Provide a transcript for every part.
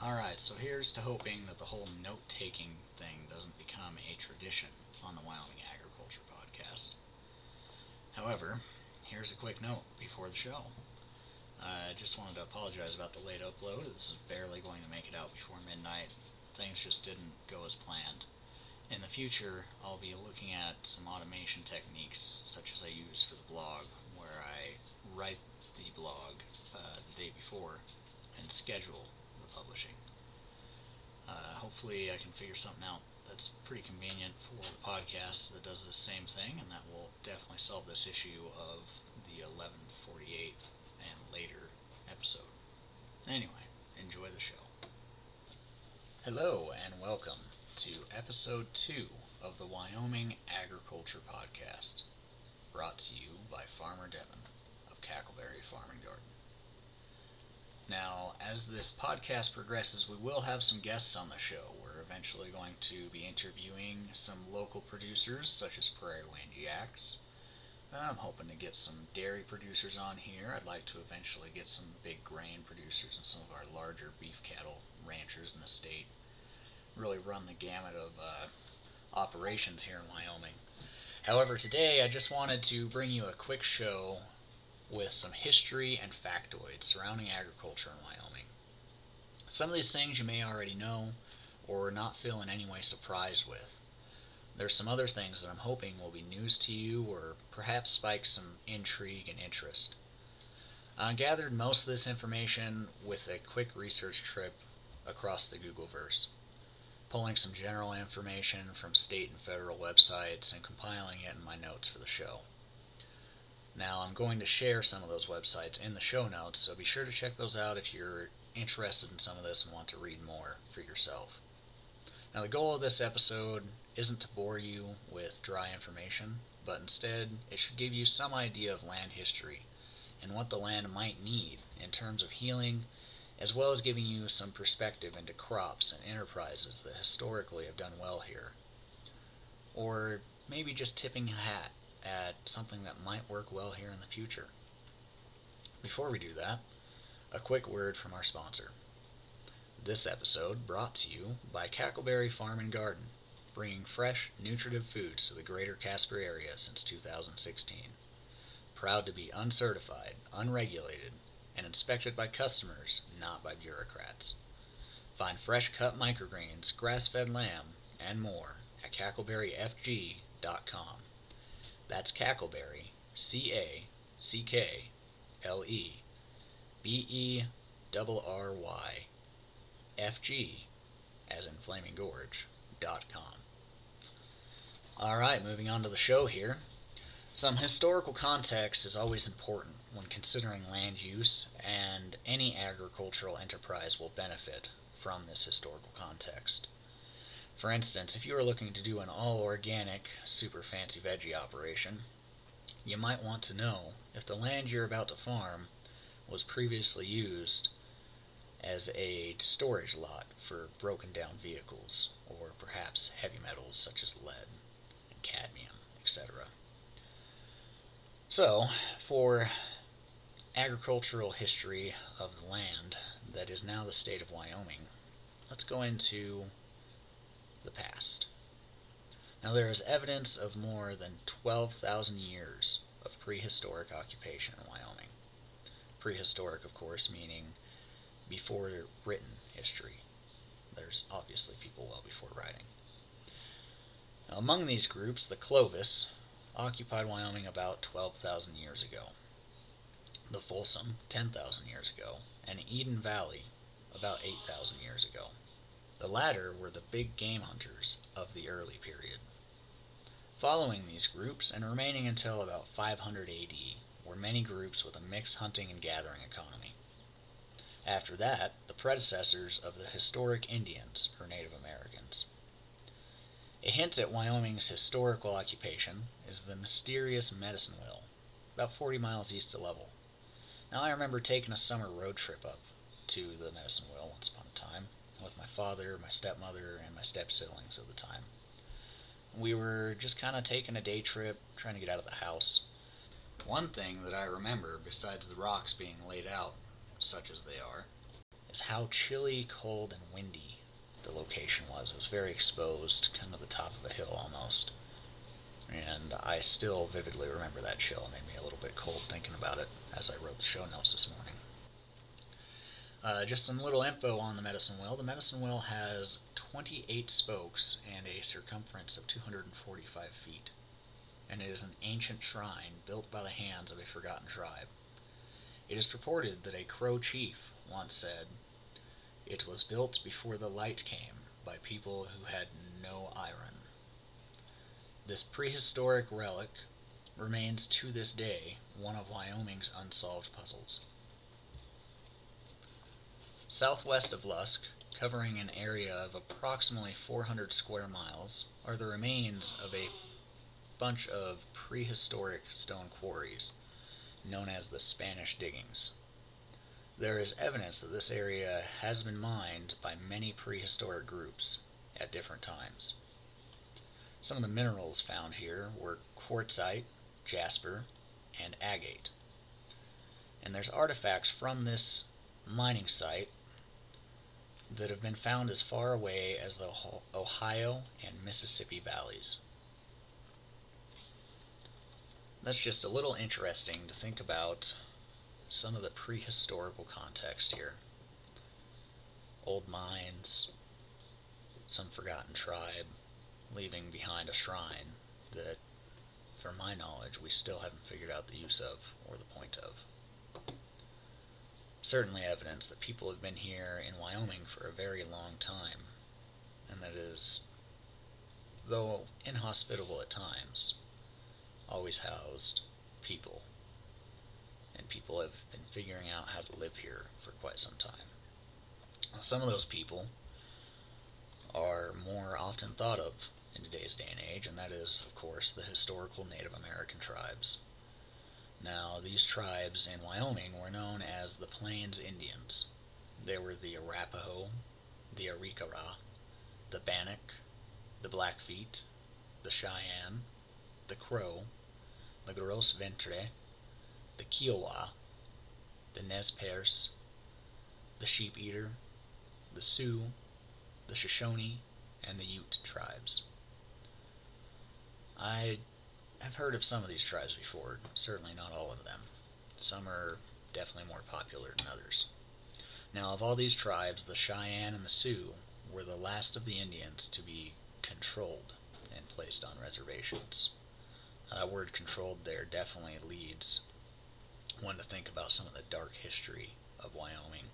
Alright, so here's to hoping that the whole note-taking thing doesn't become a tradition on the Wyoming Agriculture Podcast. However, here's a quick note before the show. I just wanted to apologize about the late upload. This is barely going to make it out before midnight. Things just didn't go as planned. In the future, I'll be looking at some automation techniques, such as I use for the blog, where I write the blog the day before and schedule the publishing. Hopefully I can figure something out that's pretty convenient for the podcast that does the same thing, and that will definitely solve this issue of the 1148 and later episode. Anyway, enjoy the show. Hello and welcome to episode 2 of the Wyoming Agriculture Podcast, brought to you by Farmer Devin of Cackleberry Farming Garden. Now, as this podcast progresses, we will have some guests on the show. We're eventually going to be interviewing some local producers, such as Prairie Windyax. I'm hoping to get some dairy producers on here. I'd like to eventually get some big grain producers and some of our larger beef cattle ranchers in the state. Really run the gamut of operations here in Wyoming. However, today I just wanted to bring you a quick show with some history and factoids surrounding agriculture in Wyoming. Some of these things you may already know or not feel in any way surprised with. There's some other things that I'm hoping will be news to you or perhaps spike some intrigue and interest. I gathered most of this information with a quick research trip across the Googleverse, pulling some general information from state and federal websites and compiling it in my notes for the show. Now, I'm going to share some of those websites in the show notes, so be sure to check those out if you're interested in some of this and want to read more for yourself. Now, the goal of this episode isn't to bore you with dry information, but instead it should give you some idea of land history and what the land might need in terms of healing, as well as giving you some perspective into crops and enterprises that historically have done well here. Or maybe just tipping a hat at something that might work well here in the future. Before we do that, a quick word from our sponsor. This episode brought to you by Cackleberry Farm and Garden, bringing fresh, nutritive foods to the greater Casper area since 2016. Proud to be uncertified, unregulated, and inspected by customers, not by bureaucrats. Find fresh-cut microgreens, grass-fed lamb, and more at CackleberryFG.com. That's Cackleberry, C-A-C-K-L-E-B-E-R-R-Y-F-G, as in Flaming Gorge.com. Alright, moving on to the show here. Some historical context is always important when considering land use, and any agricultural enterprise will benefit from this historical context. For instance, if you are looking to do an all-organic, super fancy veggie operation, you might want to know if the land you're about to farm was previously used as a storage lot for broken down vehicles, or perhaps heavy metals such as lead and cadmium, etc. So, for agricultural history of the land that is now the state of Wyoming, let's go into the past. Now, there is evidence of more than 12,000 years of prehistoric occupation in Wyoming. Prehistoric, of course, meaning before written history. There's obviously people well before writing. Now, among these groups, the Clovis occupied Wyoming about 12,000 years ago, the Folsom 10,000 years ago, and Eden Valley about 8,000 years ago. The latter were the big game hunters of the early period. Following these groups, and remaining until about 500 AD, were many groups with a mixed hunting and gathering economy. After that, the predecessors of the historic Indians, or Native Americans. A hint at Wyoming's historical occupation is the mysterious Medicine Wheel, about 40 miles east of Lovell. Now, I remember taking a summer road trip up to the Medicine Wheel once upon a time, with my father, my stepmother, and my step-siblings at the time. We were just kind of taking a day trip, trying to get out of the house. One thing that I remember, besides the rocks being laid out, such as they are, It's how chilly, cold, and windy the location was. It was very exposed, kind of the top of a hill almost. And I still vividly remember that chill. It made me a little bit cold thinking about it as I wrote the show notes this morning. Just some little info on the Medicine Wheel. The Medicine Wheel has 28 spokes and a circumference of 245 feet. And it is an ancient shrine built by the hands of a forgotten tribe. It is purported that a Crow chief once said, "It was built before the light came by people who had no iron." This prehistoric relic remains to this day one of Wyoming's unsolved puzzles. Southwest of Lusk, covering an area of approximately 400 square miles, are the remains of a bunch of prehistoric stone quarries known as the Spanish Diggings. There is evidence that this area has been mined by many prehistoric groups at different times. Some of the minerals found here were quartzite, jasper, and agate. And there's artifacts from this mining site that have been found as far away as the Ohio and Mississippi valleys. That's just a little interesting to think about some of the prehistorical context here. Old mines, some forgotten tribe, leaving behind a shrine that, for my knowledge, we still haven't figured out the use of or the point of. Certainly evidence that people have been here in Wyoming for a very long time, and that is, though inhospitable at times, always housed people. And people have been figuring out how to live here for quite some time. Some of those people are more often thought of in today's day and age, and that is, of course, the historical Native American tribes. Now, these tribes in Wyoming were known as the Plains Indians. They were the Arapaho, the Arikara, the Bannock, the Blackfeet, the Cheyenne, the Crow, the Gros Ventre, the Kiowa, the Nez Perce, the Sheep Eater, the Sioux, the Shoshone, and the Ute tribes. I've heard of some of these tribes before, certainly not all of them. Some are definitely more popular than others. Now, of all these tribes, the Cheyenne and the Sioux were the last of the Indians to be controlled and placed on reservations. That word controlled there definitely leads one to think about some of the dark history of Wyoming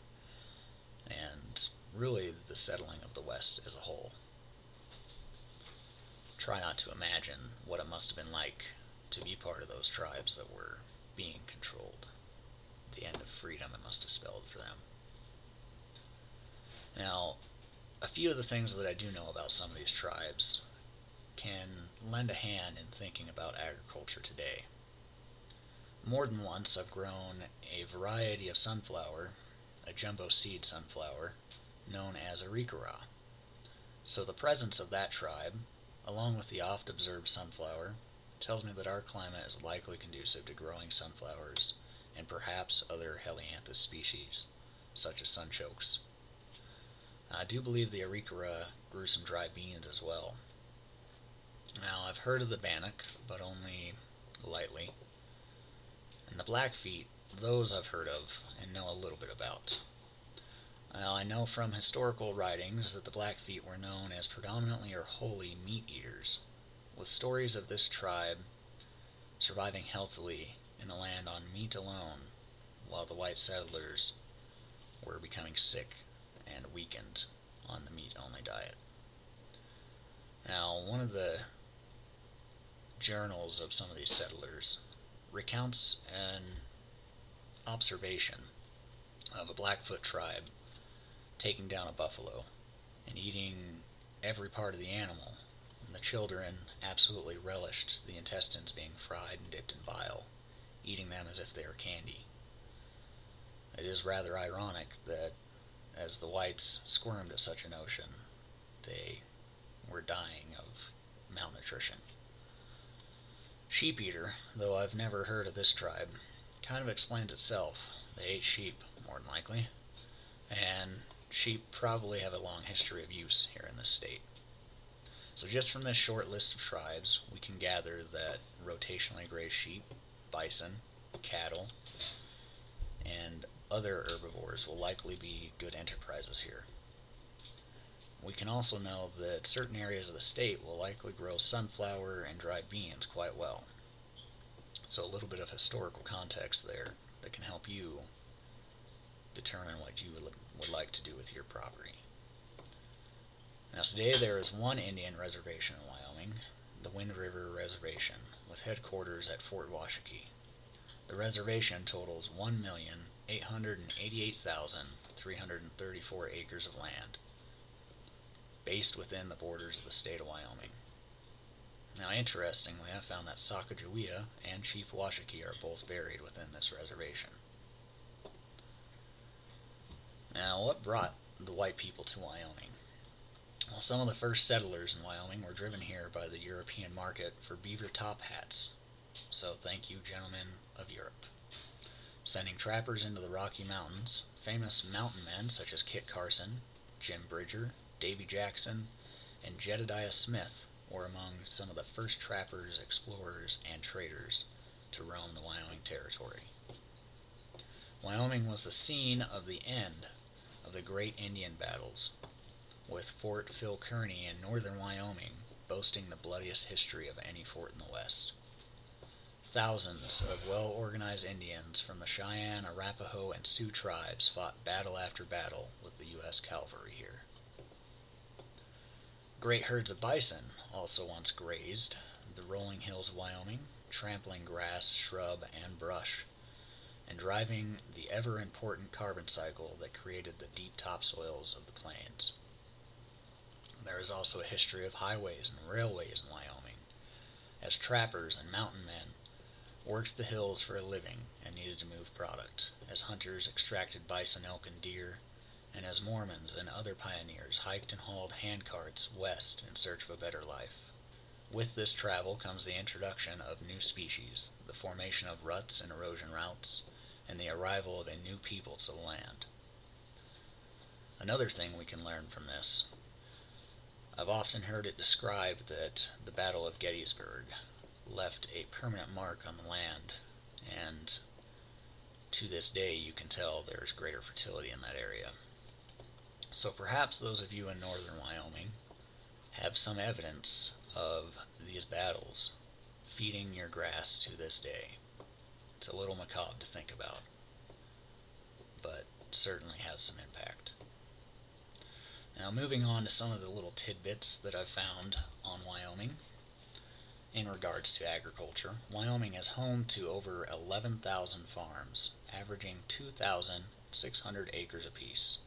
and really the settling of the West as a whole. Try not to imagine what it must have been like to be part of those tribes that were being controlled. The end of freedom it must have spelled for them. Now, a few of the things that I do know about some of these tribes can lend a hand in thinking about agriculture today. More than once I've grown a variety of sunflower, a jumbo seed sunflower, known as Arikara. So the presence of that tribe, along with the oft-observed sunflower, tells me that our climate is likely conducive to growing sunflowers and perhaps other Helianthus species, such as sunchokes. I do believe the Arikara grew some dry beans as well. Now, I've heard of the Bannock, but only lightly. And the Blackfeet, those I've heard of and know a little bit about. Now, I know from historical writings that the Blackfeet were known as predominantly or wholly meat eaters, with stories of this tribe surviving healthily in the land on meat alone, while the white settlers were becoming sick and weakened on the meat-only diet. Now, one of the journals of some of these settlers recounts an observation of a Blackfoot tribe taking down a buffalo and eating every part of the animal, and the children absolutely relished the intestines being fried and dipped in bile, eating them as if they were candy. It is rather ironic that as the whites squirmed at such a notion, they were dying of malnutrition. Sheep Eater, though I've never heard of this tribe, kind of explains itself. They ate sheep, more than likely, and sheep probably have a long history of use here in this state. So just from this short list of tribes, we can gather that rotationally grazed sheep, bison, cattle, and other herbivores will likely be good enterprises here. We can also know that certain areas of the state will likely grow sunflower and dry beans quite well. So a little bit of historical context there that can help you determine what you would like to do with your property. Now today there is one Indian reservation in Wyoming, the Wind River Reservation, with headquarters at Fort Washakie. The reservation totals 1,888,334 acres of land, based within the borders of the state of Wyoming. Now interestingly, I found that Sacagawea and Chief Washakie are both buried within this reservation. Now what brought the white people to Wyoming? Well, some of the first settlers in Wyoming were driven here by the European market for beaver top hats. So thank you, gentlemen of Europe. Sending trappers into the Rocky Mountains, famous mountain men such as Kit Carson, Jim Bridger, Davy Jackson, and Jedediah Smith were among some of the first trappers, explorers, and traders to roam the Wyoming Territory. Wyoming was the scene of the end of the Great Indian Battles, with Fort Phil Kearny in northern Wyoming boasting the bloodiest history of any fort in the West. Thousands of well-organized Indians from the Cheyenne, Arapaho, and Sioux tribes fought battle after battle with the U.S. cavalry here. Great herds of bison also once grazed the rolling hills of Wyoming, trampling grass, shrub, and brush, and driving the ever-important carbon cycle that created the deep topsoils of the plains. There is also a history of highways and railways in Wyoming, as trappers and mountain men worked the hills for a living and needed to move product, as hunters extracted bison, elk, and deer, and as Mormons and other pioneers hiked and hauled handcarts west in search of a better life. With this travel comes the introduction of new species, the formation of ruts and erosion routes, and the arrival of a new people to the land. Another thing we can learn from this, I've often heard it described that the Battle of Gettysburg left a permanent mark on the land, and to this day you can tell there's greater fertility in that area. So perhaps those of you in northern Wyoming have some evidence of these battles feeding your grass to this day. It's a little macabre to think about, but certainly has some impact. Now moving on to some of the little tidbits that I've found on Wyoming in regards to agriculture. Wyoming is home to over 11,000 farms, averaging 2,600 acres apiece.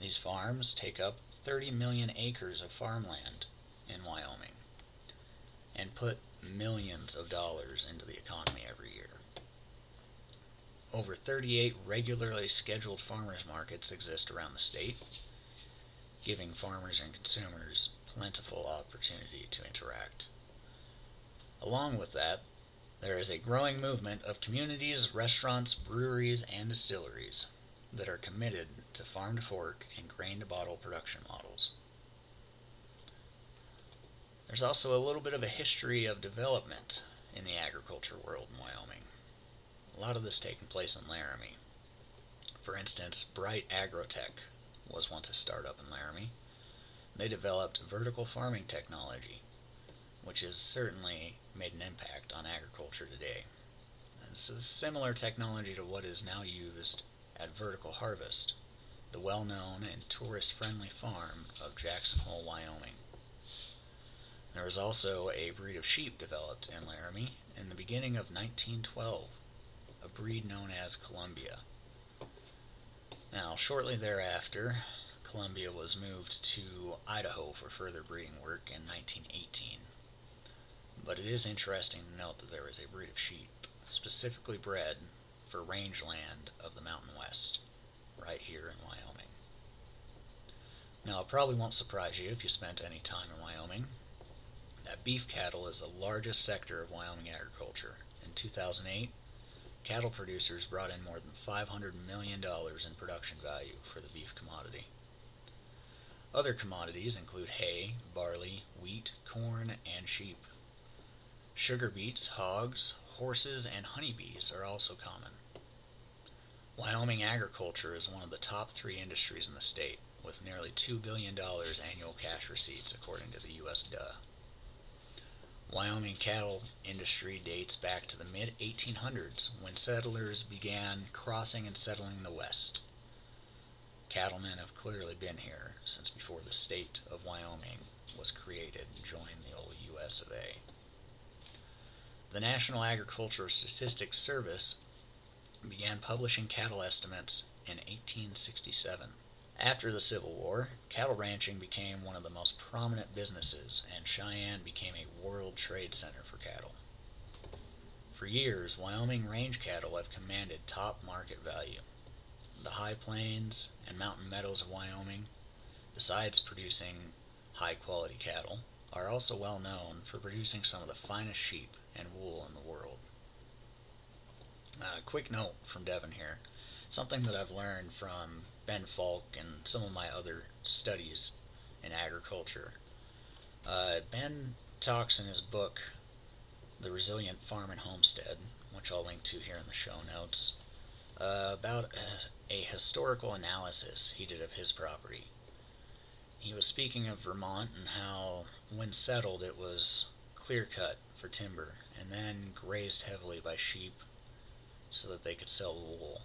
These farms take up 30 million acres of farmland in Wyoming and put millions of dollars into the economy every year. Over 38 regularly scheduled farmers markets exist around the state, giving farmers and consumers plentiful opportunity to interact. Along with that, there is a growing movement of communities, restaurants, breweries, and distilleries that are committed to farm-to-fork and grain-to-bottle production models. There's also a little bit of a history of development in the agriculture world in Wyoming. A lot of this taking place in Laramie. For instance, Bright Agrotech was once a startup in Laramie. They developed vertical farming technology, which has certainly made an impact on agriculture today. This is similar technology to what is now used at Vertical Harvest, the well-known and tourist-friendly farm of Jackson Hole, Wyoming. There was also a breed of sheep developed in Laramie in the beginning of 1912, a breed known as Columbia. Now, shortly thereafter, Columbia was moved to Idaho for further breeding work in 1918. But it is interesting to note that there is a breed of sheep specifically bred for rangeland of the Mountain West, right here in Wyoming. Now, it probably won't surprise you if you spent any time in Wyoming that beef cattle is the largest sector of Wyoming agriculture. In 2008, cattle producers brought in more than $500 million in production value for the beef commodity. Other commodities include hay, barley, wheat, corn, and sheep. Sugar beets, hogs, horses, and honeybees are also common. Wyoming agriculture is one of the top three industries in the state, with nearly $2 billion annual cash receipts according to the USDA. Wyoming cattle industry dates back to the mid-1800s when settlers began crossing and settling the West. Cattlemen have clearly been here since before the state of Wyoming was created and joined the old U.S. of A. The National Agricultural Statistics Service began publishing cattle estimates in 1867. After the Civil War, cattle ranching became one of the most prominent businesses, and Cheyenne became a world trade center for cattle. For years, Wyoming range cattle have commanded top market value. The high plains and mountain meadows of Wyoming, besides producing high-quality cattle, are also well known for producing some of the finest sheep and wool in the world. A quick note from Devin here, something that I've learned from Ben Falk and some of my other studies in agriculture. Ben talks in his book, The Resilient Farm and Homestead, which I'll link to here in the show notes, about a historical analysis he did of his property. He was speaking of Vermont and how, when settled, it was clear-cut for timber and then grazed heavily by sheep so that they could sell wool.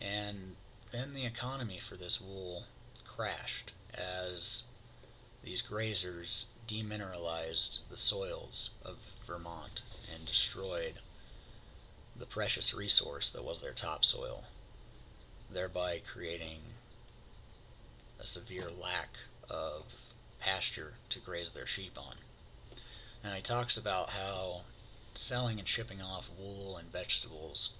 And then the economy for this wool crashed as these grazers demineralized the soils of Vermont and destroyed the precious resource that was their topsoil, thereby creating a severe lack of pasture to graze their sheep on. And he talks about how selling and shipping off wool and vegetables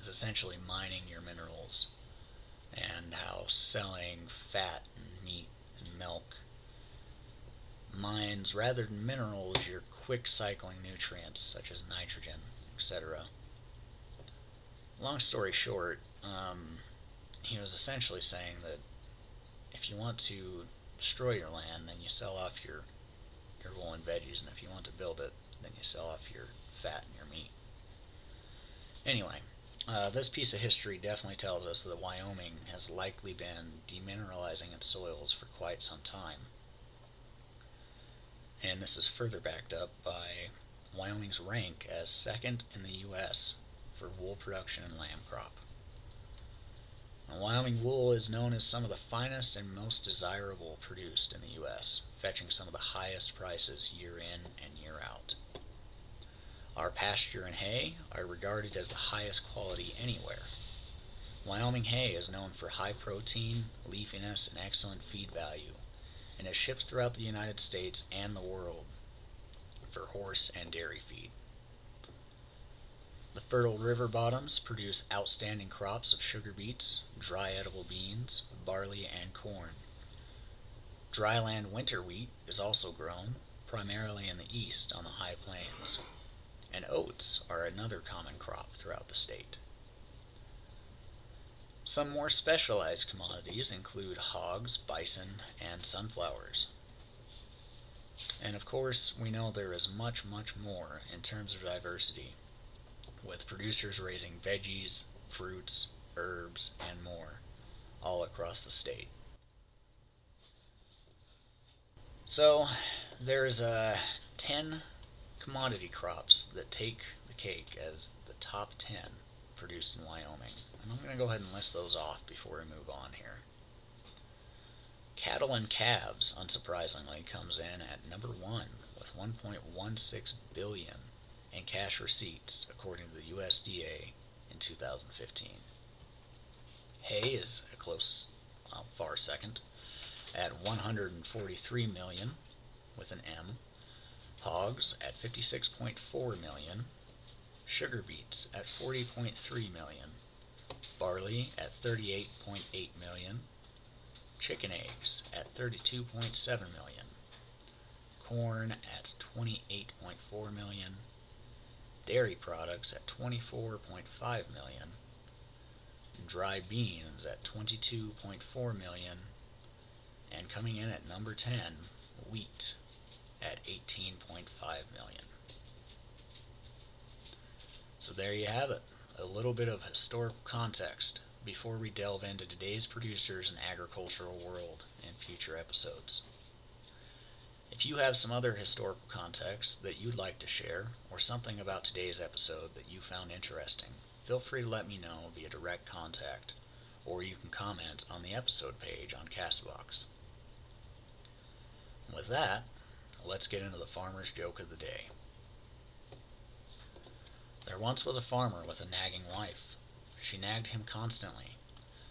is essentially mining your minerals, and how selling fat and meat and milk mines, rather than minerals, your quick cycling nutrients such as nitrogen, etc. Long story short, he was essentially saying that if you want to destroy your land, then you sell off your wool and veggies, and if you want to build it, then you sell off your fat and your meat. Anyway, this piece of history definitely tells us that Wyoming has likely been demineralizing its soils for quite some time. And this is further backed up by Wyoming's rank as second in the U.S. for wool production and lamb crop. Now, Wyoming wool is known as some of the finest and most desirable produced in the U.S., fetching some of the highest prices year in and year out. Our pasture and hay are regarded as the highest quality anywhere. Wyoming hay is known for high protein, leafiness, and excellent feed value, and is shipped throughout the United States and the world for horse and dairy feed. The fertile river bottoms produce outstanding crops of sugar beets, dry edible beans, barley, and corn. Dryland winter wheat is also grown, primarily in the east on the high plains, and oats are another common crop throughout the state. Some more specialized commodities include hogs, bison, and sunflowers. And of course, we know there is much, much more in terms of diversity, with producers raising veggies, fruits, herbs, and more all across the state. So there's 10 commodity crops that take the cake as the top 10 produced in Wyoming. And I'm going to go ahead and list those off before we move on here. Cattle and calves, unsurprisingly, comes in at number 1 with $1.16 billion in cash receipts, according to the USDA in 2015. Hay is a close, far second, at $143 million, with an M. Hogs at $56.4 million. Sugar beets at $40.3 million. Barley at $38.8 million. Chicken eggs at $32.7 million, corn at $28.4 million, dairy products at $24.5 million, and dry beans at $22.4 million, and coming in at number 10, wheat at $18.5 million. So there you have it, a little bit of historical context before we delve into today's producers and agricultural world in future episodes. If you have some other historical context that you'd like to share, or something about today's episode that you found interesting, feel free to let me know via direct contact, or you can comment on the episode page on Castbox. With that, let's get into the farmer's joke of the day. There once was a farmer with a nagging wife. She nagged him constantly,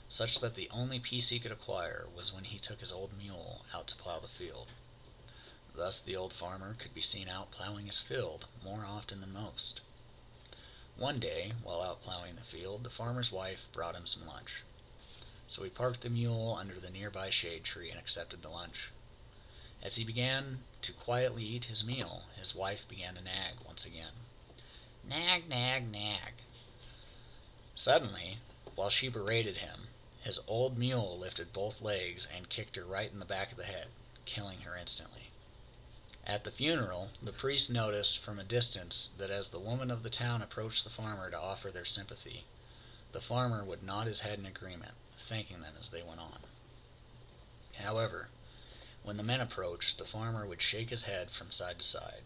such that the only peace he could acquire was when he took his old mule out to plow the field. Thus the old farmer could be seen out plowing his field more often than most. One day, while out plowing the field, the farmer's wife brought him some lunch. So he parked the mule under the nearby shade tree and accepted the lunch. As he began to quietly eat his meal, his wife began to nag once again. Nag, nag, nag. Suddenly, while she berated him, his old mule lifted both legs and kicked her right in the back of the head, killing her instantly. At the funeral, the priest noticed from a distance that as the women of the town approached the farmer to offer their sympathy, the farmer would nod his head in agreement, thanking them as they went on. However, when the men approached, the farmer would shake his head from side to side.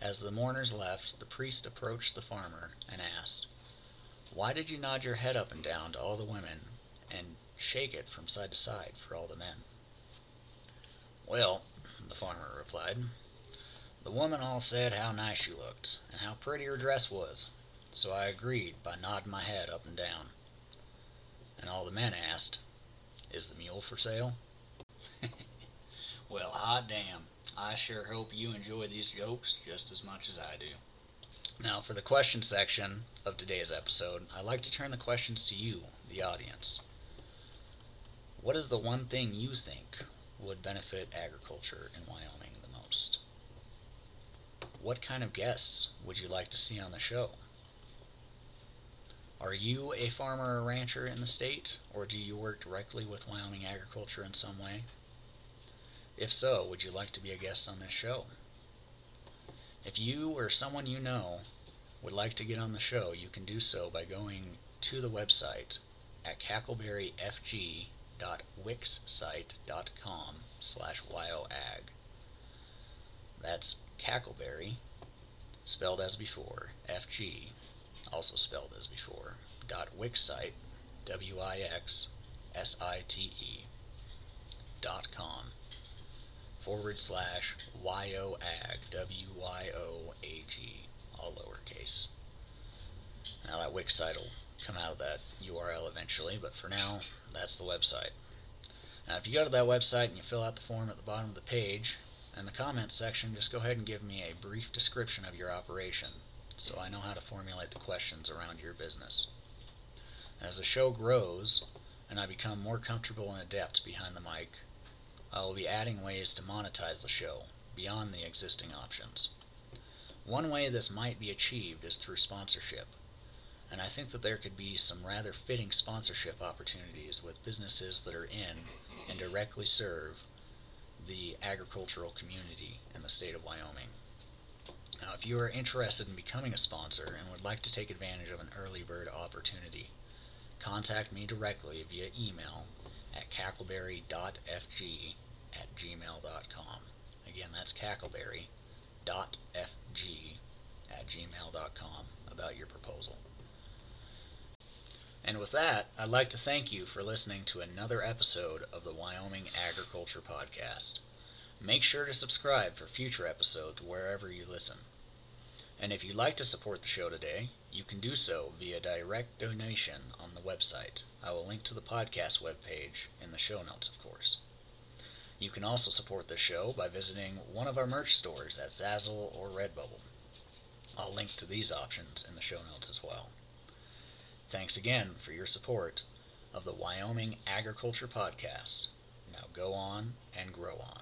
As the mourners left, the priest approached the farmer and asked, "Why did you nod your head up and down to all the women and shake it from side to side for all the men?" "Well," the farmer replied, "the women all said how nice you looked and how pretty her dress was, so I agreed by nodding my head up and down." And all the men asked, "Is the mule for sale?" Well, hot damn. I sure hope you enjoy these jokes just as much as I do. Now, for the question section of today's episode, I'd like to turn the questions to you, the audience. What is the one thing you think would benefit agriculture in Wyoming the most? What kind of guests would you like to see on the show? Are you a farmer or rancher in the state, or do you work directly with Wyoming agriculture in some way? If so, would you like to be a guest on this show? If you or someone you know would like to get on the show, you can do so by going to the website at cackleberryfg.wixsite.com/wyoag. That's Cackleberry, spelled as before, FG, also spelled as before, .wixsite, wixsite.com. /WYOAG, WYOAG, all lowercase. Now that Wix site will come out of that URL eventually, but for now, that's the website. Now if you go to that website and you fill out the form at the bottom of the page, in the comments section, just go ahead and give me a brief description of your operation, so I know how to formulate the questions around your business. As the show grows, and I become more comfortable and adept behind the mic, I will be adding ways to monetize the show beyond the existing options. One way this might be achieved is through sponsorship, and I think that there could be some rather fitting sponsorship opportunities with businesses that are in and directly serve the agricultural community in the state of Wyoming. Now, if you are interested in becoming a sponsor and would like to take advantage of an early bird opportunity, contact me directly via email at cackleberry.fg@gmail.com. Again, that's cackleberry.fg@gmail.com about your proposal. And with that, I'd like to thank you for listening to another episode of the Wyoming Agriculture Podcast. Make sure to subscribe for future episodes wherever you listen. And if you'd like to support the show today, you can do so via direct donation on the website. I will link to the podcast webpage in the show notes, of course. You can also support the show by visiting one of our merch stores at Zazzle or Redbubble. I'll link to these options in the show notes as well. Thanks again for your support of the Wyoming Agriculture Podcast. Now go on and grow on.